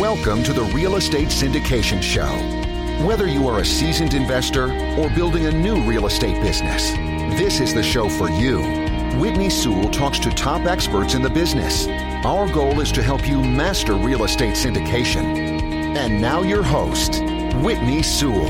Welcome to the Real Estate Syndication Show. Whether you are a seasoned investor or building a new real estate business, this is the show for you. Whitney Sewell talks to top experts in the business. Our goal is to help you master real estate syndication. And now your host, Whitney Sewell.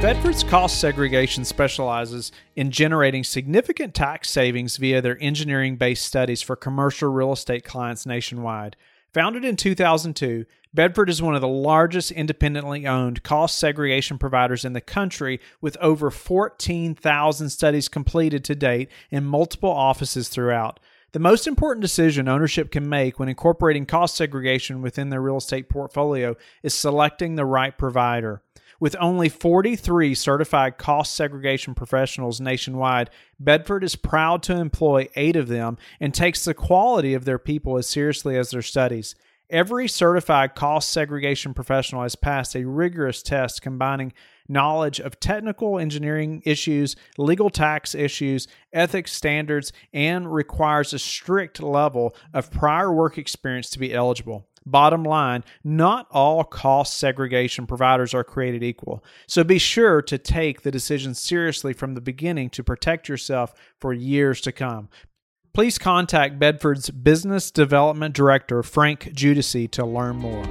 Bedford's Cost Segregation specializes in generating significant tax savings via their engineering-based studies for commercial real estate clients nationwide. Founded in 2002, Bedford is one of the largest independently owned cost segregation providers in the country, with over 14,000 studies completed to date in multiple offices throughout. The most important decision ownership can make when incorporating cost segregation within their real estate portfolio is selecting the right provider. With only 43 certified cost segregation professionals nationwide, Bedford is proud to employ 8 of them and takes the quality of their people as seriously as their studies. Every certified cost segregation professional has passed a rigorous test combining knowledge of technical engineering issues, legal tax issues, ethics standards, and requires a strict level of prior work experience to be eligible. Bottom line, not all cost segregation providers are created equal. So be sure to take the decision seriously from the beginning to protect yourself for years to come. Please contact Bedford's Business Development Director, Frank Judici, to learn more.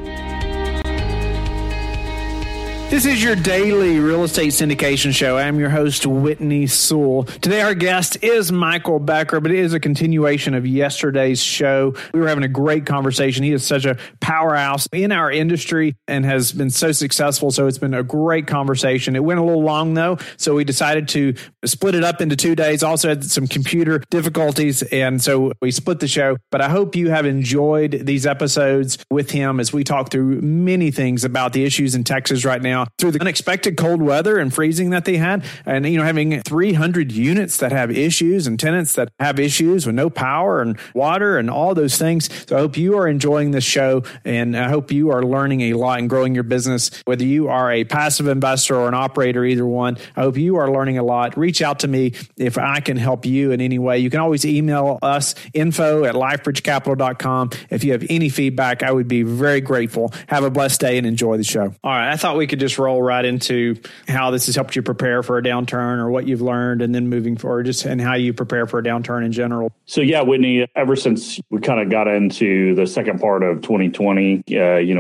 This is your daily real estate syndication show. I'm your host, Whitney Sewell. Today, our guest is Michael Becker, but it is a continuation of yesterday's show. We were having a great conversation. He is such a powerhouse in our industry and has been so successful. So it's been a great conversation. It went a little long, though, so we decided to split it up into 2 days. Also had some computer difficulties, and so we split the show. But I hope you have enjoyed these episodes with him as we talk through many things about the issues in Texas right now, through the unexpected cold weather and freezing that they had, and having 300 units that have issues and tenants that have issues with no power and water and all those things. So I hope you are enjoying this show, and I hope you are learning a lot and growing your business. Whether you are a passive investor or an operator, either one, I hope you are learning a lot. Reach out to me if I can help you in any way. You can always email us, info@lifebridgecapital.com. If you have any feedback, I would be very grateful. Have a blessed day and enjoy the show. All right, I thought we could just roll right into how this has helped you prepare for a downturn, or what you've learned, and then moving forward, and how you prepare for a downturn in general. So yeah, Whitney, ever since we kind of got into the second part of 2020,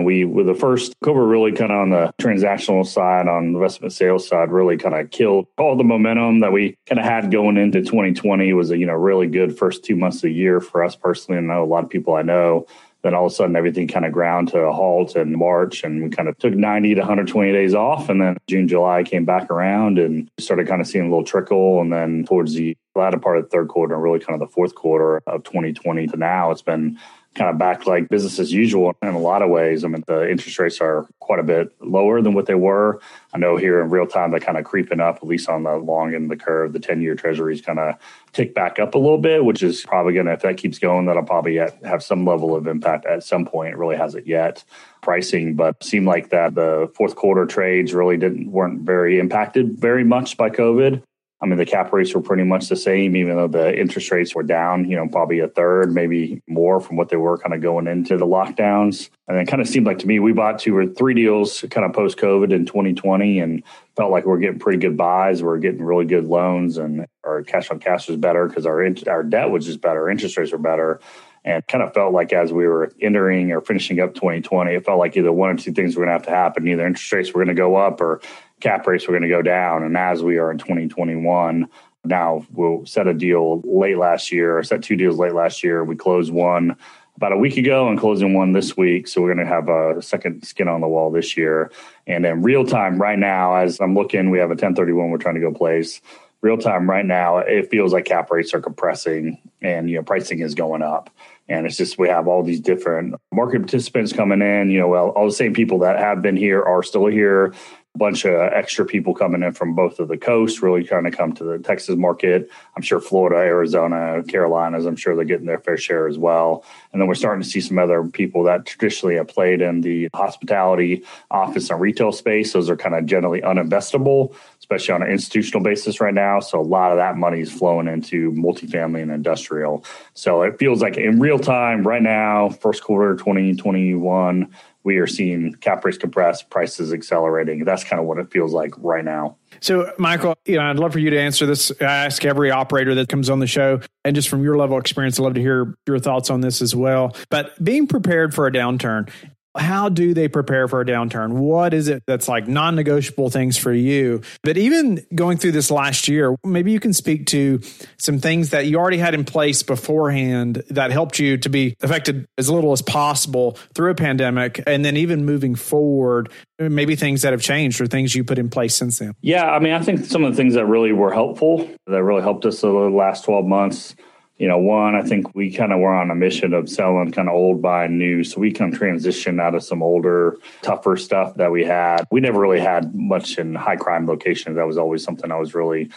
we were the first COVID really kind of on the transactional side, on the investment sales side, really kind of killed all the momentum that we kind of had going into 2020. It was a really good first 2 months of the year for us personally, and I know a lot of people I know. Then all of a sudden, everything kind of ground to a halt in March, and we kind of took 90 to 120 days off. And then June, July came back around and started kind of seeing a little trickle. And then towards the latter part of the third quarter, and really kind of the fourth quarter of 2020 to now, it's been kind of back like business as usual in a lot of ways. I mean, the interest rates are quite a bit lower than what they were. I know here in real time, they're kind of creeping up, at least on the long end of the curve. The 10-year treasuries kind of tick back up a little bit, which is probably going to, if that keeps going, that'll probably have some level of impact at some point. It really hasn't yet. Pricing, but seemed like that the fourth quarter trades really weren't very impacted very much by COVID. I mean, the cap rates were pretty much the same, even though the interest rates were down, probably a third, maybe more from what they were kind of going into the lockdowns. And it kind of seemed like to me, we bought 2 or 3 deals kind of post-COVID in 2020 and felt like we were getting pretty good buys. We were getting really good loans, and our cash on cash was better because our debt was just better. Interest rates were better. And kind of felt like as we were entering or finishing up 2020, it felt like either one or two things were going to have to happen. Either interest rates were going to go up or cap rates were going to go down. And as we are in 2021, now we'll set a deal late last year, or set 2 deals late last year. We closed one about a week ago and closing one this week. So we're going to have a second skin on the wall this year. And in real time right now, as I'm looking, we have a 1031 we're trying to go place. Real time right now, it feels like cap rates are compressing and pricing is going up. And it's just, we have all these different market participants coming in, all the same people that have been here are still here. bunch of extra people coming in from both of the coasts, really trying to come to the Texas market. I'm sure Florida, Arizona, Carolinas, I'm sure they're getting their fair share as well. And then we're starting to see some other people that traditionally have played in the hospitality, office, and retail space. Those are kind of generally uninvestable, especially on an institutional basis right now. So a lot of that money is flowing into multifamily and industrial. So it feels like in real time right now, first quarter 2021, we are seeing cap rates compress, prices accelerating. That's kind of what it feels like right now. So, Michael, I'd love for you to answer this. I ask every operator that comes on the show, and just from your level of experience, I'd love to hear your thoughts on this as well. But being prepared for a downturn, how do they prepare for a downturn? What is it that's like non-negotiable things for you? But even going through this last year, maybe you can speak to some things that you already had in place beforehand that helped you to be affected as little as possible through a pandemic. And then even moving forward, maybe things that have changed or things you put in place since then. Yeah, I think some of the things that really were helpful, that really helped us over the last 12 months, one, I think we kind of were on a mission of selling kind of old, buying new. So we kind of transitioned out of some older, tougher stuff that we had. We never really had much in high crime locations. That was always something I was really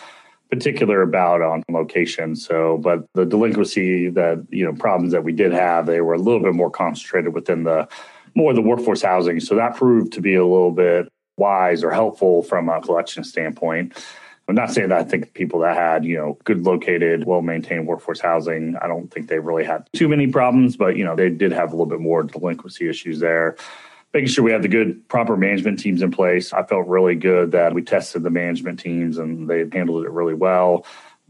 particular about on location. So, but the delinquency that, problems that we did have, they were a little bit more concentrated within the workforce housing. So that proved to be a little bit wise or helpful from a collection standpoint. I'm not saying that I think people that had, good located, well-maintained workforce housing, I don't think they really had too many problems, but, they did have a little bit more delinquency issues there. Making sure we had the good, proper management teams in place. I felt really good that we tested the management teams and they handled it really well.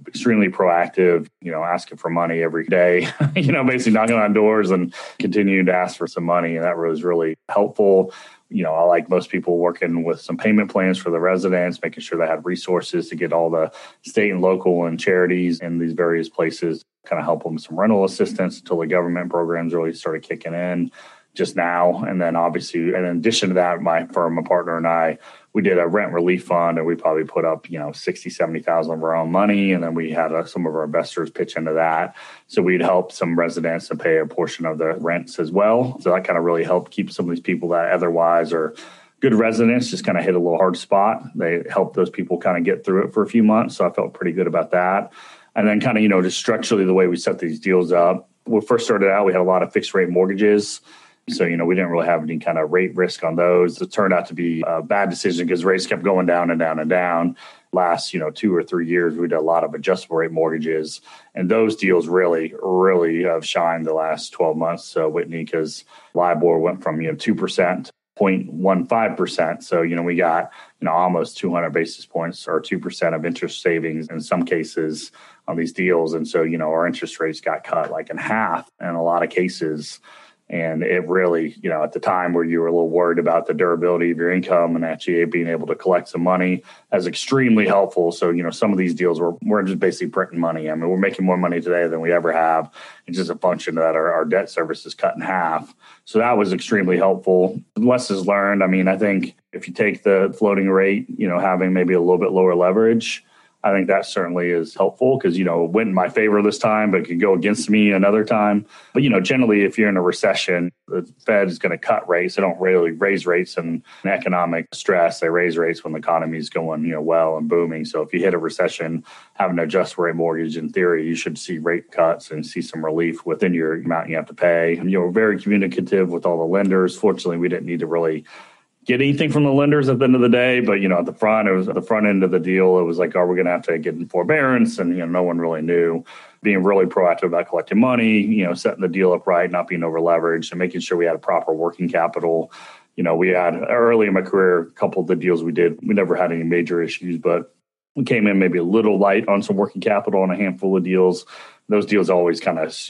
Extremely proactive, asking for money every day, basically knocking on doors and continuing to ask for some money. And that was really helpful. I like most people working with some payment plans for the residents, making sure they had resources to get all the state and local and charities in these various places, kind of help them with some rental assistance until the government programs really started kicking in just now. And then obviously, in addition to that, my firm, my partner and I, we did a rent relief fund and we probably put up, $60,000, $70,000 of our own money. And then we had some of our investors pitch into that. So we'd help some residents to pay a portion of their rents as well. So that kind of really helped keep some of these people that otherwise are good residents just kind of hit a little hard spot. They helped those people kind of get through it for a few months. So I felt pretty good about that. And then kind of, just structurally the way we set these deals up. When we first started out, we had a lot of fixed rate mortgages. So, we didn't really have any kind of rate risk on those. It turned out to be a bad decision because rates kept going down and down and down. Last, 2 or 3 years, we did a lot of adjustable rate mortgages. And those deals really, really have shined the last 12 months. So, Whitney, because LIBOR went from, 2% to 0.15%. So, we got, almost 200 basis points or 2% of interest savings in some cases on these deals. And so, our interest rates got cut like in half in a lot of cases. And it really, at the time where you were a little worried about the durability of your income and actually being able to collect some money, that's extremely helpful. So, some of these deals we're just basically printing money. We're making more money today than we ever have. It's just a function that our debt service is cut in half. So that was extremely helpful. Lessons learned. I think if you take the floating rate, having maybe a little bit lower leverage, I think that certainly is helpful because, it went in my favor this time, but it could go against me another time. But, generally, if you're in a recession, the Fed is going to cut rates. They don't really raise rates in economic stress. They raise rates when the economy is going, well and booming. So if you hit a recession, having an adjustable rate mortgage, in theory, you should see rate cuts and see some relief within your amount you have to pay. You were very communicative with all the lenders. Fortunately, we didn't need to really get anything from the lenders at the end of the day. But, at the front, it was at the front end of the deal. It was like, are we going to have to get in forbearance? And, no one really knew. Being really proactive about collecting money, setting the deal up right, not being over leveraged and making sure we had a proper working capital. We had early in my career, a couple of the deals we did, we never had any major issues, but we came in maybe a little light on some working capital on a handful of deals. Those deals always kind of, just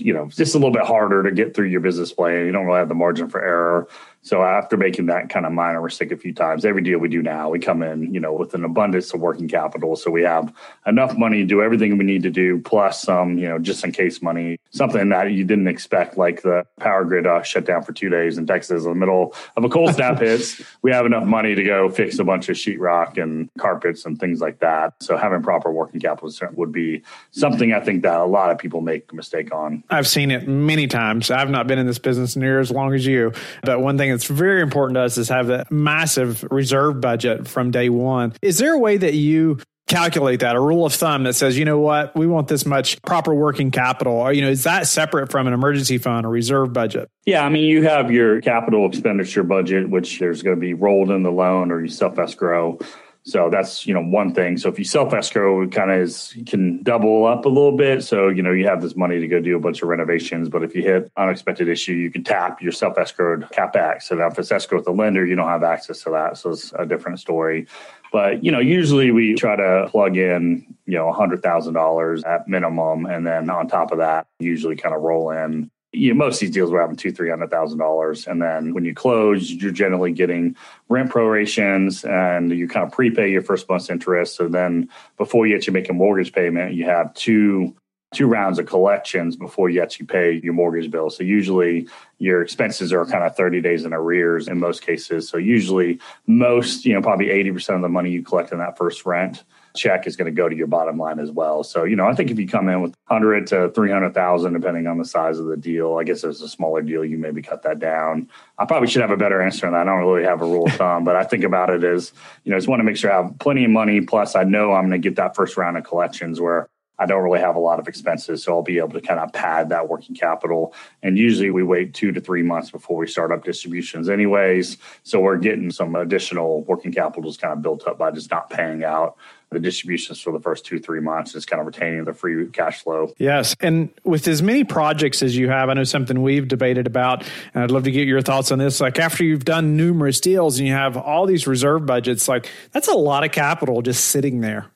a little bit harder to get through your business plan. You don't really have the margin for error. So after making that kind of minor mistake a few times, every deal we do now, we come in, with an abundance of working capital. So we have enough money to do everything we need to do, plus some, just in case money, something that you didn't expect, like the power grid shut down for 2 days in Texas in the middle of a cold snap hits. We have enough money to go fix a bunch of sheetrock and carpets and things like that. So having proper working capital would be something I think that a lot of people people make a mistake on. I've seen it many times. I've not been in this business near as long as you. But one thing that's very important to us is have that massive reserve budget from day one. Is there a way that you calculate that, a rule of thumb that says, you know what, we want this much proper working capital? Or, you know, is that separate from an emergency fund or reserve budget? Yeah, I mean, you have your capital expenditure budget, which there's going to be rolled in the loan or you self-escrow. So that's, you know, one thing. So if you self-escrow, it kind of is, can double up a little bit. So, you know, you have this money to go do a bunch of renovations, but if you hit unexpected issue, you can tap your self-escrowed CapEx. And if it's escrow with a lender, you don't have access to that. So it's a different story. But, you know, usually we try to plug in, you know, $100,000 at minimum. And then on top of that, usually kind of roll in. You know, most of these deals were having $200,000, $300,000. And then when you close, you're generally getting rent prorations and you kind of prepay your first month's interest. So then before you actually make a mortgage payment, you have two rounds of collections before you actually pay your mortgage bill. So usually your expenses are kind of 30 days in arrears in most cases. So usually most, you know, probably 80% of the money you collect in that first rent check is going to go to your bottom line as well. So, you know, I think if you come in with 100 to 300,000, depending on the size of the deal, I guess if it's a smaller deal, you maybe cut that down. I probably should have a better answer on that. I don't really have a rule of thumb, but I think about it as, you know, I just want to make sure I have plenty of money. Plus, I know I'm going to get that first round of collections where I don't really have a lot of expenses, so I'll be able to kind of pad that working capital. And usually we wait 2 to 3 months before we start up distributions anyways. So we're getting some additional working capital kind of built up by just not paying out the distributions for the first 2-3 months, is kind of retaining the free cash flow. Yes. And with as many projects as you have, I know something we've debated about, and I'd love to get your thoughts on this. Like after you've done numerous deals and you have all these reserve budgets, like that's a lot of capital just sitting there,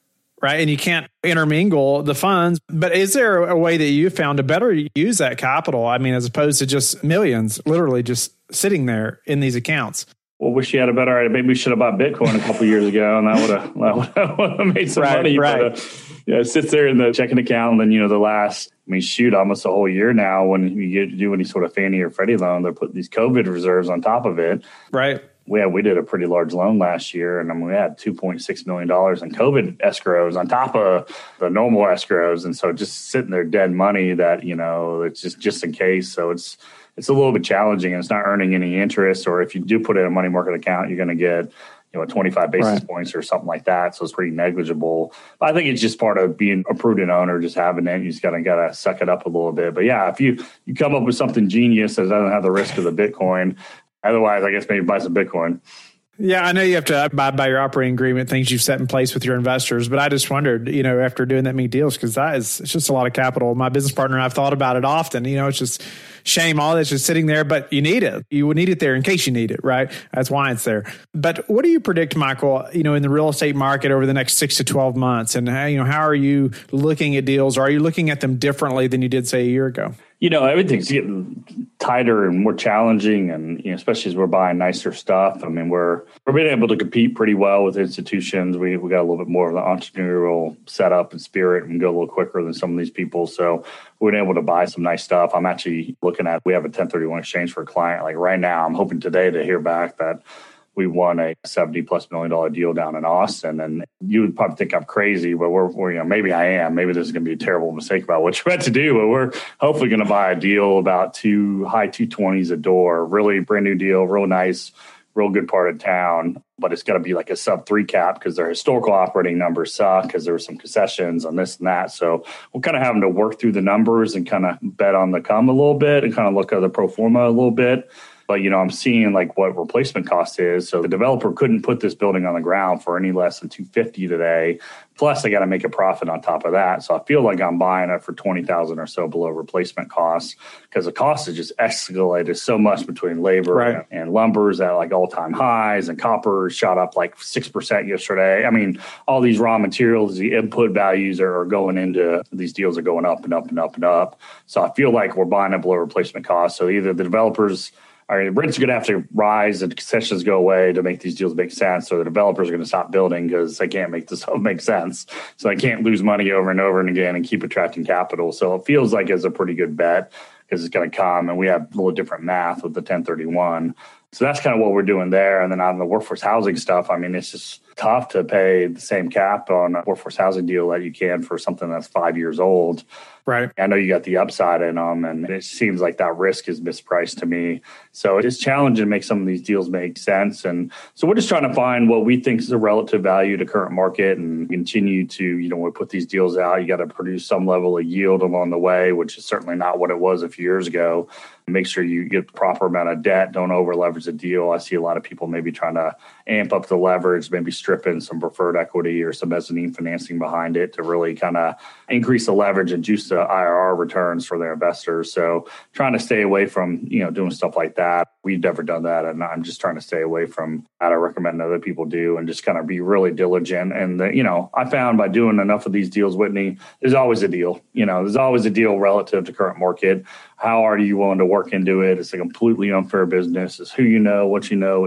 right? And you can't intermingle the funds. But is there a way that you found to better use that capital? I mean, as opposed to just millions, literally just sitting there in these accounts? Well, wish you had a better idea. Maybe we should have bought Bitcoin a couple years ago, and that would have made some money. Right. Yeah, it sits there in the checking account, and then, you know, the last, I mean, shoot, almost a whole year now, when you do any sort of Fannie or Freddie loan, they're putting these COVID reserves on top of it. Right. We did a pretty large loan last year, and I mean, we had $2.6 million in COVID escrows on top of the normal escrows. And so just sitting there dead money that, you know, it's just in case. So it's a little bit challenging, and it's not earning any interest. Or if you do put it in a money market account, you're going to get, you know, 25 basis points or something like that. So it's pretty negligible. But I think it's just part of being a prudent owner, just having it. You just got to suck it up a little bit. But yeah, if you come up with something genius that doesn't have the risk of the Bitcoin, otherwise, I guess maybe buy some Bitcoin. Yeah, I know you have to abide by your operating agreement, things you've set in place with your investors. But I just wondered, you know, after doing that many deals, because it's just a lot of capital. My business partner and I've thought about it often. You know, it's just shame, all that's just sitting there, but you need it. You would need it there in case you need it, right? That's why it's there. But what do you predict, Michael, you know, in the real estate market over the next 6 to 12 months? And, you know, how are you looking at deals? Or are you looking at them differently than you did, say, a year ago? You know, everything's getting tighter and more challenging, and, you know, especially as we're buying nicer stuff. I mean, we're being able to compete pretty well with institutions. We got a little bit more of the entrepreneurial setup and spirit, and go a little quicker than some of these people. So we're able to buy some nice stuff. I'm actually looking at, we have a 1031 exchange for a client. Like right now, I'm hoping today to hear back that we won a $70+ million deal down in Austin. And you would probably think I'm crazy, but we're you know, maybe I am. Maybe this is going to be a terrible mistake about what you're about to do, but we're hopefully going to buy a deal about high 220s a door, really brand new deal, real nice, real good part of town. But it's going to be like a sub-3 cap because their historical operating numbers suck because there were some concessions on this and that. So we're kind of having to work through the numbers and kind of bet on the come a little bit and kind of look at the pro forma a little bit. But, you know, I'm seeing like what replacement cost is. So the developer couldn't put this building on the ground for any less than $250 today. Plus, I got to make a profit on top of that. So I feel like I'm buying it for $20,000 or so below replacement costs because the cost has just escalated so much between labor and lumber's at like all-time highs, and copper shot up like 6% yesterday. I mean, all these raw materials, the input values are going into these deals are going up and up and up and up. So I feel like we're buying it below replacement costs. So either the developers, all right, rents are going to have to rise and concessions go away to make these deals make sense. So the developers are going to stop building because they can't make this make sense. So they can't lose money over and over and again and keep attracting capital. So it feels like it's a pretty good bet because it's going to come. And we have a little different math with the 1031. So that's kind of what we're doing there. And then on the workforce housing stuff, I mean, it's just tough to pay the same cap on a workforce housing deal that you can for something that's 5 years old. Right. I know you got the upside in them, and it seems like that risk is mispriced to me. So it is challenging to make some of these deals make sense. And so we're just trying to find what we think is the relative value to current market and continue to, you know, we put these deals out. You got to produce some level of yield along the way, which is certainly not what it was a few years ago. Make sure you get the proper amount of debt. Don't over leverage the deal. I see a lot of people maybe trying to amp up the leverage, maybe stripping some preferred equity or some mezzanine financing behind it to really kind of increase the leverage and juice the IRR returns for their investors. So trying to stay away from, you know, doing stuff like that. We've never done that. And I'm just trying to stay away from that. I recommend other people do and just kind of be really diligent. And, you know, I found by doing enough of these deals, Whitney, there's always a deal. You know, there's always a deal relative to current market. How are you willing to work into it? It's a completely unfair business. It's who you know, what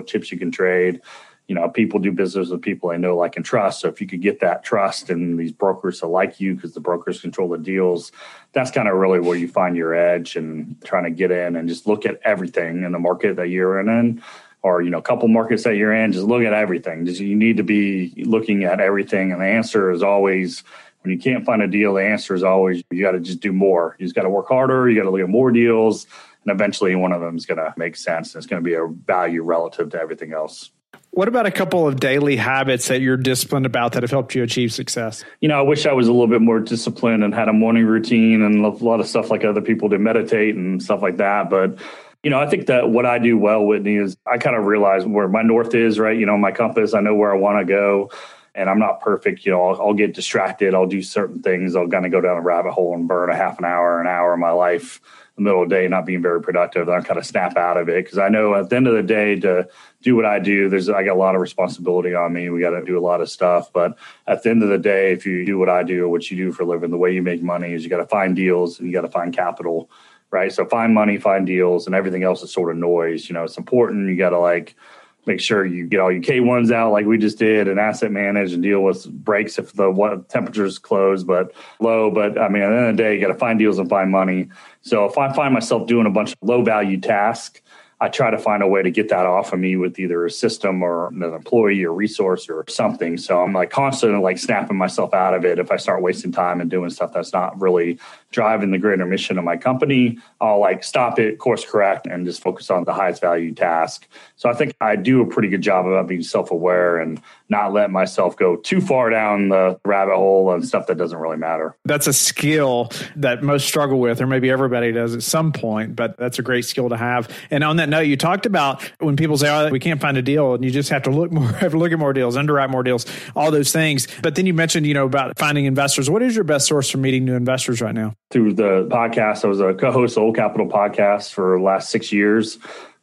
chips you can trade. You know, people do business with people they know, like, and trust. So if you could get that trust and these brokers to like you because the brokers control the deals, that's kind of really where you find your edge and trying to get in and just look at everything in the market that you're in or, you know, a couple markets that you're in, just look at everything. Just, you need to be looking at everything. And the answer is always, when you can't find a deal, the answer is always, you got to just do more. You just got to work harder. You got to look at more deals. And eventually one of them is going to make sense. And it's going to be a value relative to everything else. What about a couple of daily habits that you're disciplined about that have helped you achieve success? You know, I wish I was a little bit more disciplined and had a morning routine and a lot of stuff like other people do, meditate and stuff like that. But, you know, I think that what I do well, Whitney, is I kind of realize where my north is, right? You know, my compass, I know where I want to go. And I'm not perfect. You know, I'll get distracted. I'll do certain things. I'll kind of go down a rabbit hole and burn a half an hour of my life in the middle of the day, not being very productive. I'll kind of snap out of it because I know at the end of the day to do what I do, I got a lot of responsibility on me. We got to do a lot of stuff. But at the end of the day, if you do what I do or what you do for a living, the way you make money is you got to find deals and you got to find capital, right? So find money, find deals, and everything else is sort of noise. You know, it's important. You got to make sure you get all your K1s out like we just did and asset manage and deal with breaks if the temperature's low. But I mean, at the end of the day, you got to find deals and find money. So if I find myself doing a bunch of low value tasks, I try to find a way to get that off of me with either a system or an employee or resource or something. So I'm constantly snapping myself out of it. If I start wasting time and doing stuff that's not really driving the greater mission of my company, I'll stop it, course correct, and just focus on the highest value task. So I think I do a pretty good job about being self-aware and not let myself go too far down the rabbit hole on stuff that doesn't really matter. That's a skill that most struggle with, or maybe everybody does at some point, but that's a great skill to have. And on that note, you talked about when people say, oh, we can't find a deal, and you just have to look at more deals, underwrite more deals, all those things. But then you mentioned, you know, about finding investors. What is your best source for meeting new investors right now? Through the podcast, I was a co-host of Old Capital Podcast for the last 6 years.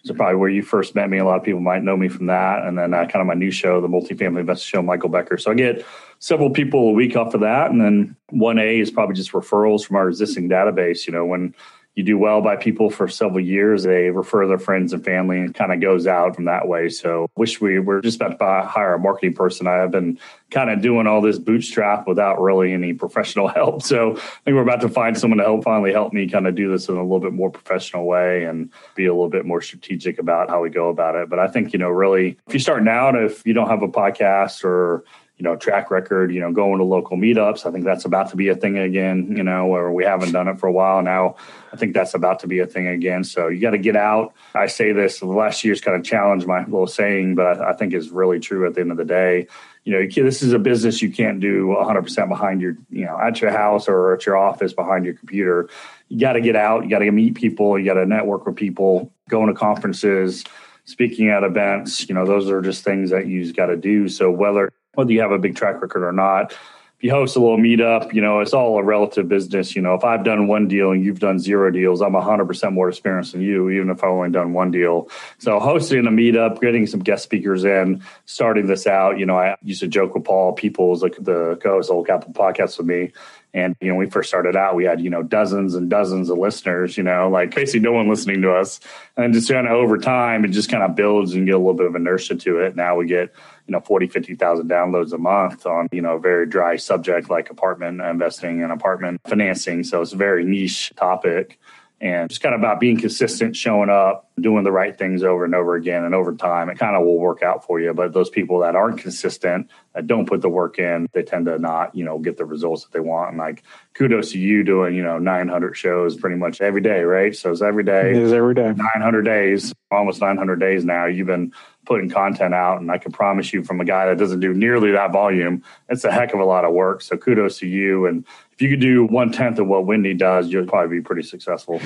So probably where you first met me. A lot of people might know me from that. And then kind of my new show, the Multifamily Investor Show, Michael Becker. So I get several people a week off of that. And then 1A is probably just referrals from our existing database. You know, when you do well by people for several years, they refer their friends and family and kind of goes out from that way. So wish we were just about to hire a marketing person. I have been kind of doing all this bootstrap without really any professional help. So I think we're about to find someone to finally help me kind of do this in a little bit more professional way and be a little bit more strategic about how we go about it. But I think, you know, really, if you start now and if you don't have a podcast or, you know, track record, you know, going to local meetups. I think that's about to be a thing again, you know, where we haven't done it for a while now. I think that's about to be a thing again. So you got to get out. I say this, the last year's kind of challenged my little saying, but I think it's really true at the end of the day. You know, this is a business you can't do 100% behind your, you know, at your house or at your office behind your computer. You got to get out. You got to meet people. You got to network with people, going to conferences, speaking at events. You know, those are just things that you've got to do. So whether you have a big track record or not, if you host a little meetup, you know, it's all a relative business. You know, if I've done one deal and you've done zero deals, I'm 100% more experienced than you, even if I've only done one deal. So hosting a meetup, getting some guest speakers in, starting this out, you know, I used to joke with Paul Peoples, the co-host of Old Capital Podcast with me. And, you know, when we first started out, we had, you know, dozens and dozens of listeners, you know, basically no one listening to us. And just kind of over time, it just kind of builds and get a little bit of inertia to it. Now we get, you know, 40, 50,000 downloads a month on, you know, a very dry subject like apartment investing and apartment financing. So it's a very niche topic. and just kind of about being consistent, showing up, doing the right things over and over again. And over time, it kind of will work out for you. But those people that aren't consistent, that don't put the work in, they tend to not, get the results that they want. And like, kudos to you doing, 900 shows pretty much every day, right? So it's every day. It is every day. 900 days, almost 900 days now. You've been putting content out. And I can promise you, from a guy that doesn't do nearly that volume, it's a heck of a lot of work. So kudos to you. And if you could do 1/10 of what Wendy does, you'll probably be pretty successful.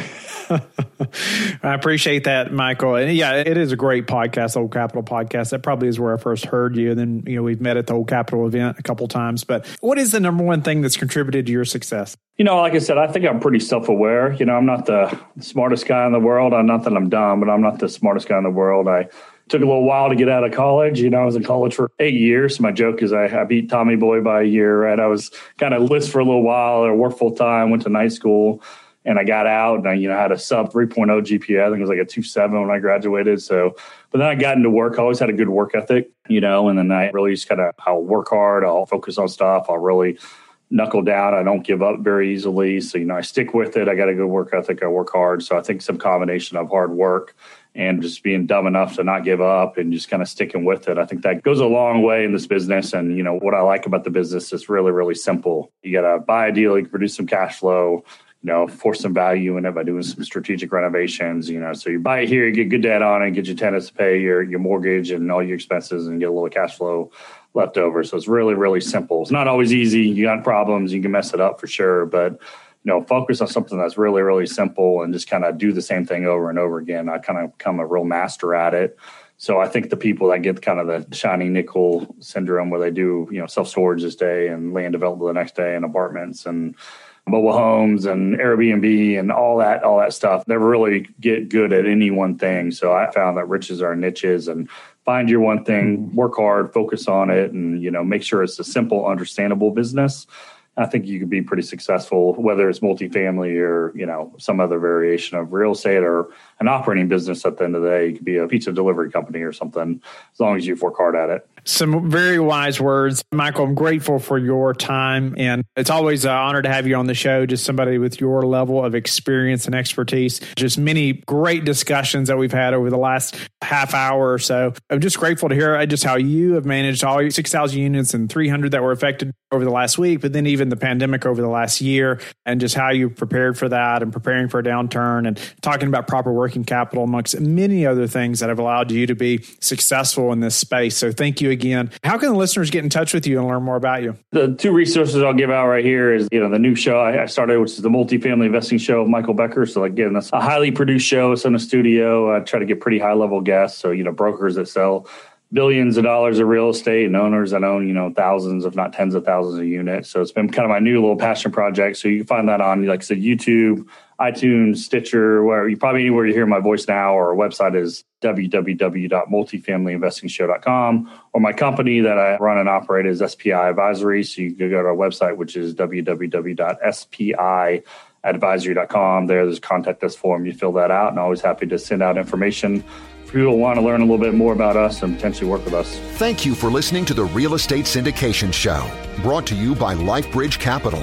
I appreciate that, Michael. And yeah, it is a great podcast, Old Capital Podcast. That probably is where I first heard you. And then, we've met at the Old Capital event a couple times. But what is the number one thing that's contributed to your success? Like I said, I think I'm pretty self-aware. I'm not the smartest guy in the world. Not that I'm dumb, but I'm not the smartest guy in the world. I took a little while to get out of college. I was in college for 8 years. My joke is I beat Tommy Boy by a year, right? I was kind of list for a little while. I worked full time, went to night school, and I got out, and I had a sub 3.0 GPA. I think it was like a 2.7 when I graduated. So, but then I got into work. I always had a good work ethic, and then I really just I'll work hard. I'll focus on stuff. I'll really knuckle down. I don't give up very easily. So, I stick with it. I got a good work ethic. I work hard. So I think some combination of hard work and just being dumb enough to not give up and just kind of sticking with it, I think that goes a long way in this business. And, what I like about the business is really, really simple. You got to buy a deal, you can produce some cash flow, force some value in it by doing some strategic renovations, So you buy it here, you get good debt on it, get your tenants to pay your mortgage and all your expenses and get a little cash flow left over. So it's really, really simple. It's not always easy. You got problems, you can mess it up for sure. But focus on something that's really, really simple and just kind of do the same thing over and over again. I kind of become a real master at it. So I think the people that get kind of the shiny nickel syndrome where they do, self-storage this day and land development the next day and apartments and mobile homes and Airbnb and all that stuff, never really get good at any one thing. So I found that riches are niches, and find your one thing, work hard, focus on it, and, make sure it's a simple, understandable business. I think you could be pretty successful, whether it's multifamily or, some other variation of real estate or an operating business. At the end of the day, you could be a pizza delivery company or something, as long as you work hard at it. Some very wise words. Michael, I'm grateful for your time. And it's always an honor to have you on the show, just somebody with your level of experience and expertise. Just many great discussions that we've had over the last half hour or so. I'm just grateful to hear just how you have managed all your 6,000 units and 300 that were affected over the last week, but then even the pandemic over the last year, and just how you prepared for that and preparing for a downturn and talking about proper working capital amongst many other things that have allowed you to be successful in this space. So thank you again. How can the listeners get in touch with you and learn more about you? The two resources I'll give out right here is, the new show I started, which is the Multifamily Investing Show of Michael Becker. So again, that's a highly produced show. It's in a studio. I try to get pretty high level guests. So, brokers that sell billions of dollars of real estate and owners that own, thousands, if not tens of thousands of units. So it's been kind of my new little passion project. So you can find that on, like I said, YouTube, iTunes, Stitcher, where you probably anywhere you hear my voice now, or our website is www.multifamilyinvestingshow.com, or my company that I run and operate is SPI Advisory. So you can go to our website, which is www.spiadvisory.com. There's a contact us form. You fill that out, and always happy to send out information if people want to learn a little bit more about us and potentially work with us. Thank you for listening to the Real Estate Syndication Show, brought to you by LifeBridge Capital.